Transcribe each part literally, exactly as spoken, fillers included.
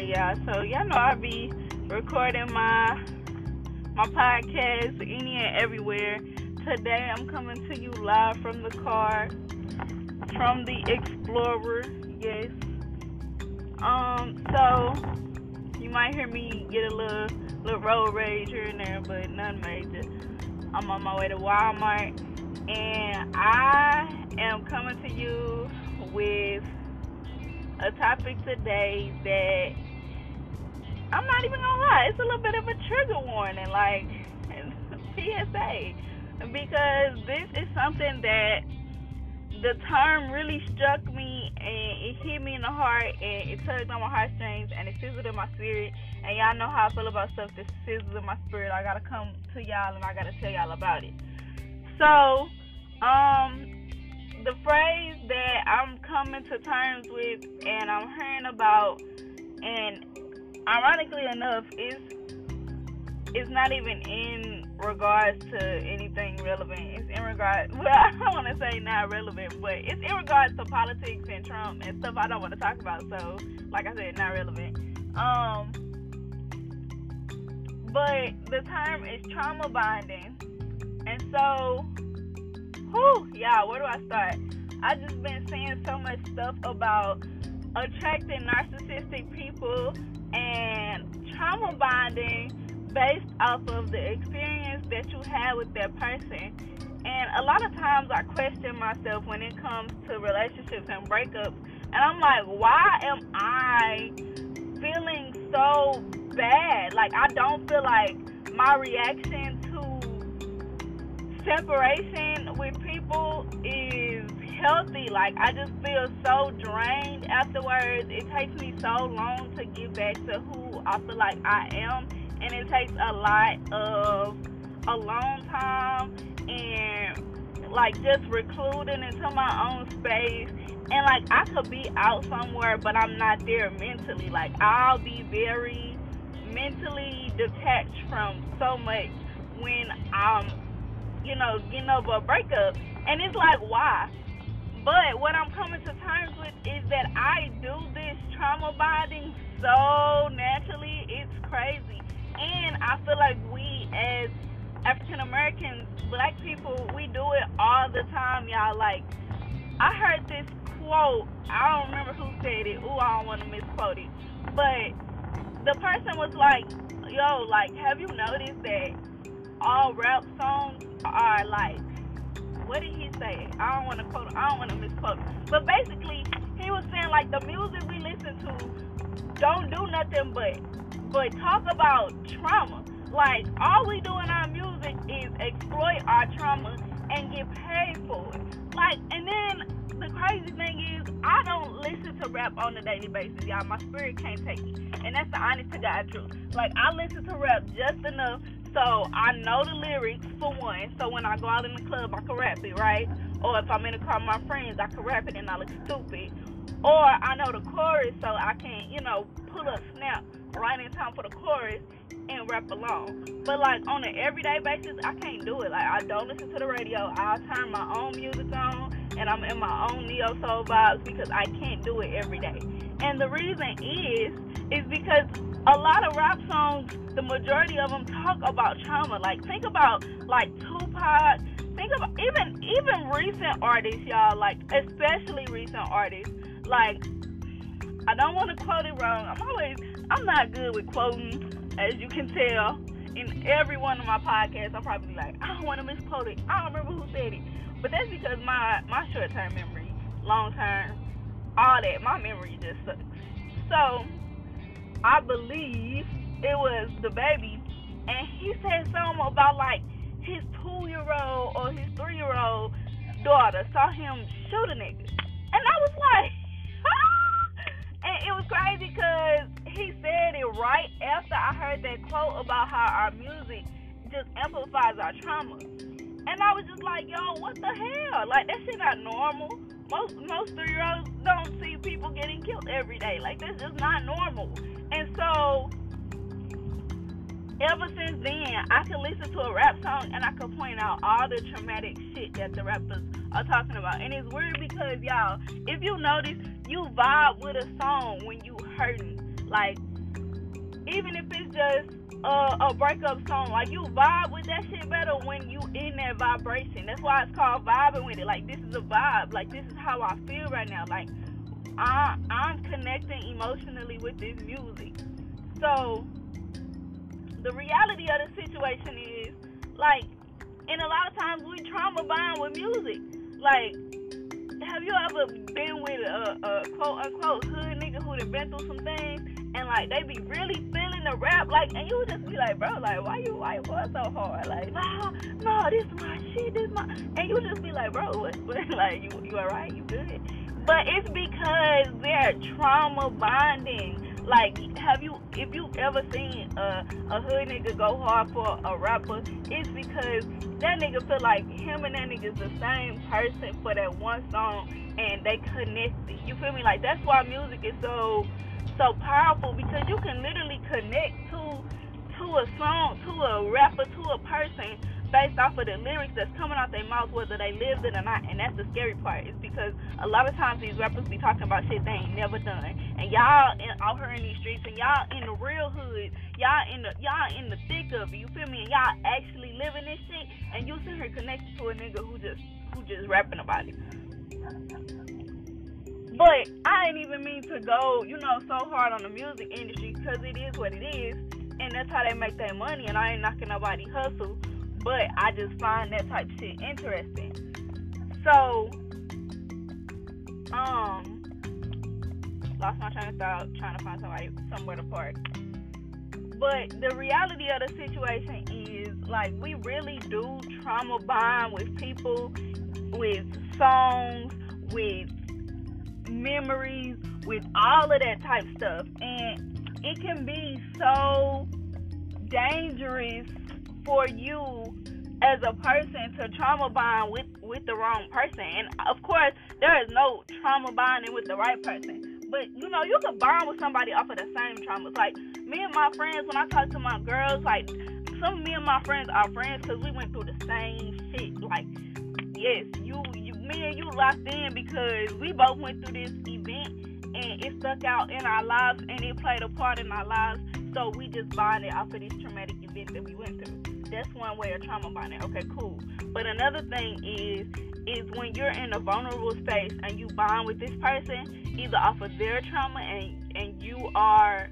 Alright, y'all. So y'all know I be recording my my podcast any and everywhere. Today I'm coming to you live from the car, from the Explorer. Yes. Um. So you might hear me get a little little road rage here and there, but nothing major. I'm on my way to Walmart, and I am coming to you with a topic today that I'm not even gonna lie, it's a little bit of a trigger warning, like P S A, because this is something that the term really struck me and it hit me in the heart and it tugged on my heartstrings and it sizzled in my spirit. And y'all know how I feel about stuff that sizzles in my spirit. I gotta come to y'all and I gotta tell y'all about it. So, um, the phrase that I'm coming to terms with and I'm hearing about, and ironically enough, it's, it's not even in regards to anything relevant. It's in regards, well, I don't want to say not relevant, but it's in regards to politics and Trump and stuff I don't want to talk about. So, like I said, not relevant. Um, but the term is trauma bonding. And so, whew, y'all, where do I start? I just been seeing so much stuff about attracting narcissistic people and trauma bonding based off of the experience that you had with that person. And a lot of times I question myself when it comes to relationships and breakups. And I'm like, why am I feeling so bad? Like, I don't feel like my reaction to separation with people is healthy. Like, I just feel so drained afterwards. It takes me so long to get back to who I feel like I am. And it takes a lot of alone time and, like, just recluding into my own space. And, like, I could be out somewhere, but I'm not there mentally. Like, I'll be very mentally detached from so much when I'm, you know, getting over a breakup. And it's like, why? But what I'm coming to terms with is that I do this trauma bonding so naturally, it's crazy. And I feel like we as African Americans, black people, we do it all the time, y'all. Like, I heard this quote, I don't remember who said it, ooh, I don't want to misquote it, but the person was like, yo, like, have you noticed that all rap songs are like, what did he say? I don't want to quote, I don't want to misquote, but basically, he was saying, like, the music we listen to don't do nothing but, but talk about trauma. Like, all we do in our music is exploit our trauma and get paid for it. Like, and then the crazy thing is, I don't listen to rap on a daily basis, y'all. My spirit can't take it. And that's the honest to God truth. Like, I listen to rap just enough so I know the lyrics, for one. So when I go out in the club, I can rap it, right? Or if I'm in the car with my friends, I can rap it and I look stupid. Or I know the chorus so I can, you know, pull up snap right in time for the chorus and rap along. But, like, on an everyday basis, I can't do it. Like, I don't listen to the radio. I'll turn my own music on, and I'm in my own neo soul vibes because I can't do it every day. And the reason is, is because a lot of rap songs, the majority of them talk about trauma. Like, think about, like, Tupac. Think about even even recent artists, y'all. Like, especially recent artists. Like, I don't want to quote it wrong. I'm always, I'm not good with quoting, as you can tell. In every one of my podcasts, I'm probably like, I don't want to misquote it. I don't remember who said it. But that's because my, my short-term memory, long-term, all that, my memory just sucks. So, I believe it was DaBaby, and he said something about, like, his two-year-old or his three-year-old daughter saw him shoot a nigga. And I was like, and it was crazy because he said it right after I heard that quote about how our music just amplifies our trauma. And I was just like, yo, what the hell? Like, that shit not normal. Most most three-year-olds don't see people getting killed every day. Like, that's just not normal. And so, ever since then, I could listen to a rap song and I could point out all the traumatic shit that the rappers are talking about. And it's weird because, y'all, if you notice, you vibe with a song when you hurting. Like, even if it's just uh, a breakup song, like, you vibe with that shit better when you in that vibration. That's why it's called vibing with it. Like, this is a vibe. Like, this is how I feel right now. Like, I, I'm connecting emotionally with this music. So the reality of the situation is, like, and a lot of times we trauma bond with music. Like, have you ever been with a, a quote-unquote hood nigga who done been through some things, and, like, they be really feeling the rap, like, and you just be like, bro, like, why you white boy so hard? Like, no, no, this my shit, this my, and you just be like, bro, what, what? Like, you, you alright, you good? But it's because they're trauma bonding. Like, have you, if you ever seen a, a hood nigga go hard for a rapper, it's because that nigga feel like him and that nigga's the same person for that one song, and they connected. You feel me? Like, that's why music is so, so powerful, because you can literally connect to, to a song, to a rapper, to a person based off of the lyrics that's coming out their mouth, whether they lived it or not. And that's the scary part, is because a lot of times these rappers be talking about shit they ain't never done, and y'all in, out here in these streets, and y'all in the real hood, y'all in the y'all in the thick of it, you feel me, and y'all actually living this shit, and you sit here connected to a nigga who just who just rapping about it. But I didn't even mean to go, you know, so hard on the music industry, because it is what it is, and that's how they make their money, and I ain't knocking nobody hustle. But I just find that type of shit interesting. So, um, lost my train of thought trying to find somebody somewhere to park. But the reality of the situation is, like, we really do trauma bond with people, with songs, with memories, with all of that type stuff. And it can be so dangerous for you as a person to trauma bond with, with the wrong person. And of course, there is no trauma bonding with the right person. But, you know, you can bond with somebody off of the same traumas. Like, me and my friends, when I talk to my girls, like, some of me and my friends are friends because we went through the same shit. Like, yes, you, you, me and you locked in because we both went through this event, and it stuck out in our lives, and it played a part in our lives. So we just bonded off of this traumatic event that we went through. That's one way of trauma bonding. Okay, cool. But another thing is, is when you're in a vulnerable space and you bond with this person, either off of their trauma, and, and you are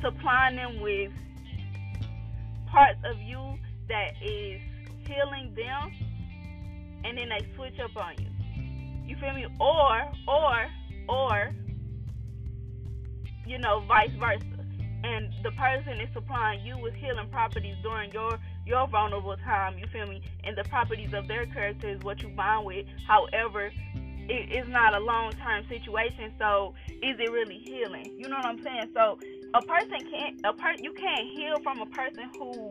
supplying them with parts of you that is healing them, and then they switch up on you. You feel me? Or, or, or, you know, vice versa. And the person is supplying you with healing properties during your, your vulnerable time, you feel me? And the properties of their character is what you bond with. However, it is not a long-term situation, so is it really healing? You know what I'm saying? So a person can't, a per, you can't heal from a person who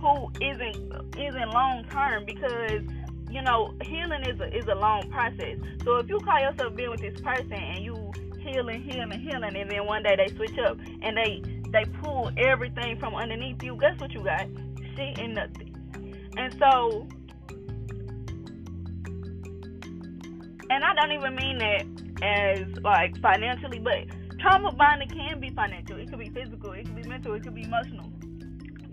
who isn't isn't long-term, because, you know, healing is a, is a long process. So if you call yourself being with this person and you healing, healing, healing, and then one day they switch up and they they pull everything from underneath you, guess what you got? Shit and nothing. And so, and I don't even mean that as, like, financially, but trauma bonding can be financial. It could be physical, it could be mental, it could be emotional.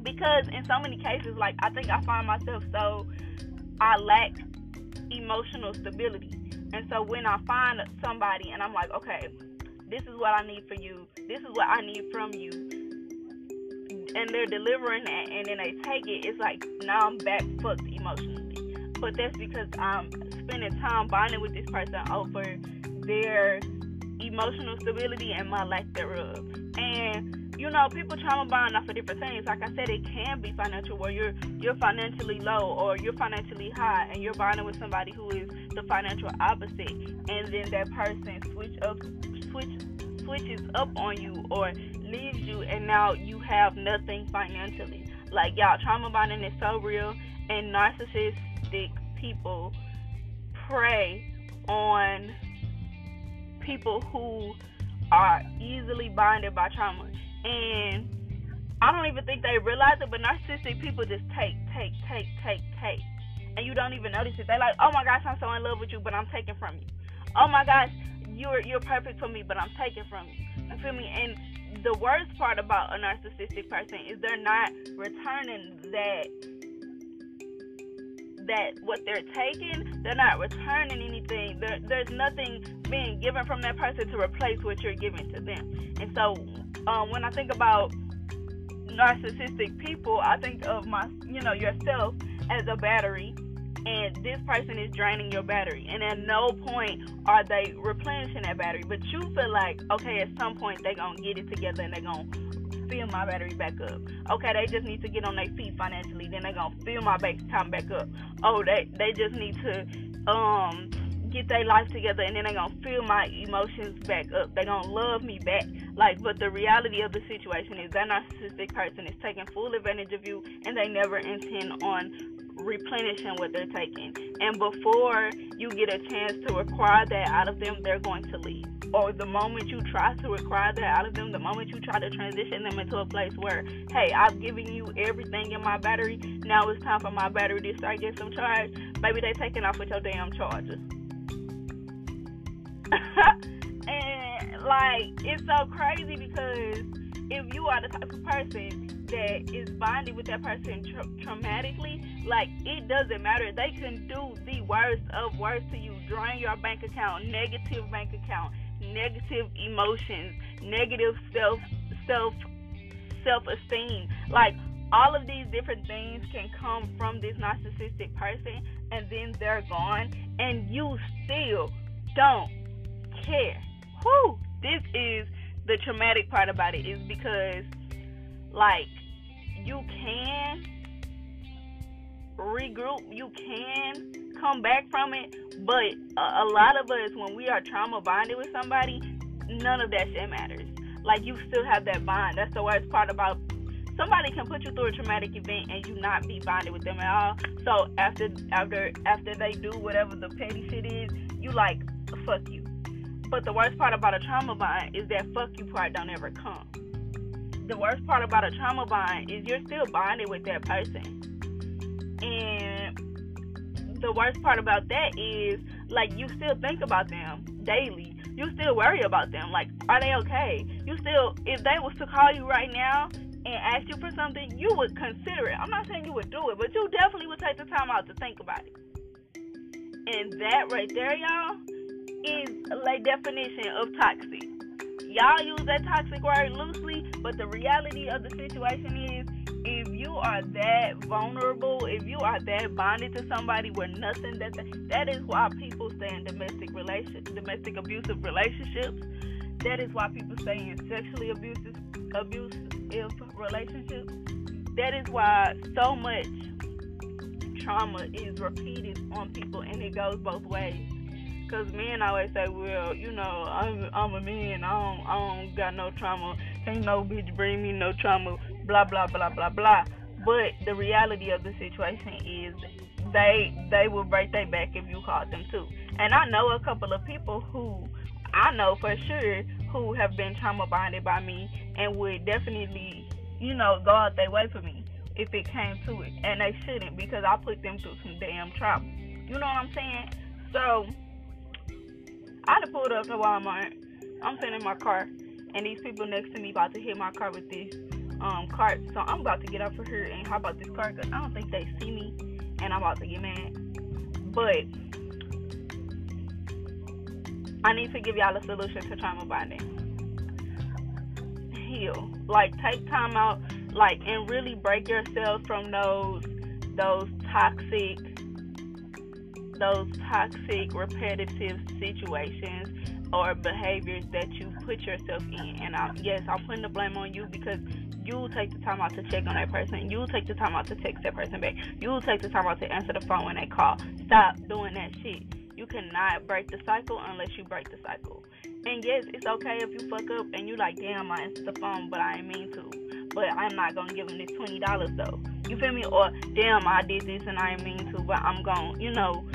Because in so many cases, like, I think I find myself, so I lack emotional stability. And so when I find somebody and I'm like, okay, this is what I need for you, this is what I need from you, and they're delivering that, and then they take it, it's like, now I'm back fucked emotionally. But that's because I'm spending time bonding with this person over their emotional stability and my lack thereof. And, you know, people trauma bond off of different things. Like I said, it can be financial, where you're you're financially low or you're financially high, and you're bonding with somebody who is the financial opposite, and then that person switch up, switch, switches up on you or leaves you, and now you have nothing financially. Like, y'all, trauma bonding is so real, and narcissistic people prey on people who are easily bonded by trauma. And I don't even think they realize it, but narcissistic people just take, take, take, take, take. And you don't even notice it. They're like, oh my gosh, I'm so in love with you, but I'm taking from you. Oh my gosh, you're you're perfect for me, but I'm taking from you. You feel me? And the worst part about a narcissistic person is they're not returning that that what they're taking. They're not returning anything. There, there's nothing being given from that person to replace what you're giving to them. And so um, when I think about narcissistic people, I think of my, you know, yourself as a battery, and this person is draining your battery, and at no point are they replenishing that battery, but you feel like, okay, at some point they're going to get it together and they're going to fill my battery back up. Okay, they just need to get on their feet financially, then they're going to fill my time back up. Oh, they, they just need to um, get their life together, and then they're going to fill my emotions back up. They're going to love me back. Like, but the reality of the situation is that narcissistic person is taking full advantage of you, and they never intend on replenishing what they're taking. And before you get a chance to require that out of them, they're going to leave. Or the moment you try to require that out of them, the moment you try to transition them into a place where, hey, I've given you everything in my battery, now it's time for my battery to start getting some charge, baby, they're taking off with your damn charger. And like, it's so crazy, because if you are the type of person that is bonded with that person tra- traumatically, like, it doesn't matter. They can do the worst of worst to you. Drain your bank account, negative bank account, negative emotions, negative self, self, self-esteem. Like, all of these different things can come from this narcissistic person, and then they're gone, and you still don't care. Whew! This is the traumatic part about it, is because, like, you can regroup, you can come back from it, but a, a lot of us, when we are trauma bonded with somebody, none of that shit matters. Like, you still have that bond. That's the worst part about, somebody can put you through a traumatic event and you not be bonded with them at all. So after after after they do whatever the petty shit is, you like, fuck you. But the worst part about a trauma bond is that fuck you part don't ever come. The worst part about a trauma bond is you're still bonded with that person. And the worst part about that is, like, you still think about them daily. You still worry about them. Like, are they okay? You still, if they was to call you right now and ask you for something, you would consider it. I'm not saying you would do it, but you definitely would take the time out to think about it. And that right there, y'all, is the definition of toxic. Y'all use that toxic word loosely, but the reality of the situation is, if you are that vulnerable, if you are that bonded to somebody where nothing, that that is why people stay in domestic relation, domestic abusive relationships. That is why people stay in sexually abusive, abusive relationships. That is why so much trauma is repeated on people, and it goes both ways. Because men always say, well, you know, I'm, I'm a man. I don't, I don't got no trauma. Ain't no bitch bring me no trauma. Blah, blah, blah, blah, blah. But the reality of the situation is they they will break their back if you call them too. And I know a couple of people who I know for sure who have been trauma bonded by me and would definitely, you know, go out their way for me if it came to it. And they shouldn't, because I put them through some damn trauma. You know what I'm saying? So I done pulled up to Walmart. I'm sitting in my car, and these people next to me about to hit my car with this um, cart. So I'm about to get up for her and hop out this car, because I don't think they see me, and I'm about to get mad. But I need to give y'all a solution to trauma bonding. Heal. Like, take time out, like, and really break yourself from those those toxic those toxic, repetitive situations or behaviors that you put yourself in. And I'm, yes, I'm putting the blame on you, because you take the time out to check on that person. You take the time out to text that person back. You take the time out to answer the phone when they call. Stop doing that shit. You cannot break the cycle unless you break the cycle. And yes, it's okay if you fuck up and you like, damn, I answered the phone, but I ain't mean to. But I'm not going to give them this twenty dollars, though. You feel me? Or, damn, I did this and I ain't mean to, but I'm going, you know,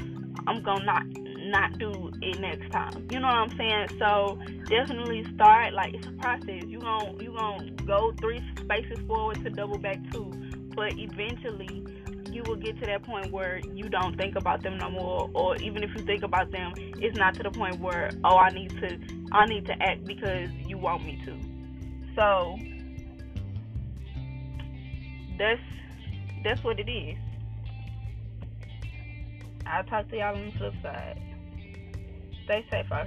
I'm gonna not not do it next time. You know what I'm saying? So definitely start, like, it's a process. You gon' you gon' go three spaces forward to double back two, but eventually you will get to that point where you don't think about them no more, or even if you think about them, it's not to the point where, oh, I need to I need to act because you want me to. So that's that's what it is. I'll talk to y'all on the flip side. Stay safe out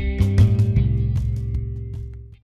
here.